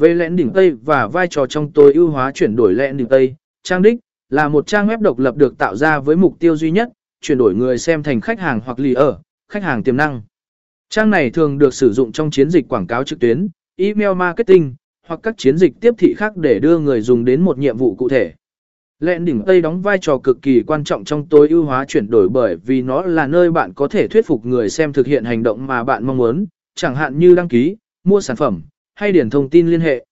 Về lẹn đỉnh Tây và vai trò trong tối ưu hóa chuyển đổi lẹn đỉnh Tây, trang đích là một trang web độc lập được tạo ra với mục tiêu duy nhất, chuyển đổi người xem thành khách hàng hoặc lead, khách hàng tiềm năng. Trang này thường được sử dụng trong chiến dịch quảng cáo trực tuyến, email marketing hoặc các chiến dịch tiếp thị khác để đưa người dùng đến một nhiệm vụ cụ thể. Lẹn đỉnh Tây đóng vai trò cực kỳ quan trọng trong tối ưu hóa chuyển đổi bởi vì nó là nơi bạn có thể thuyết phục người xem thực hiện hành động mà bạn mong muốn, chẳng hạn như đăng ký, mua sản phẩm hay điền thông tin liên hệ.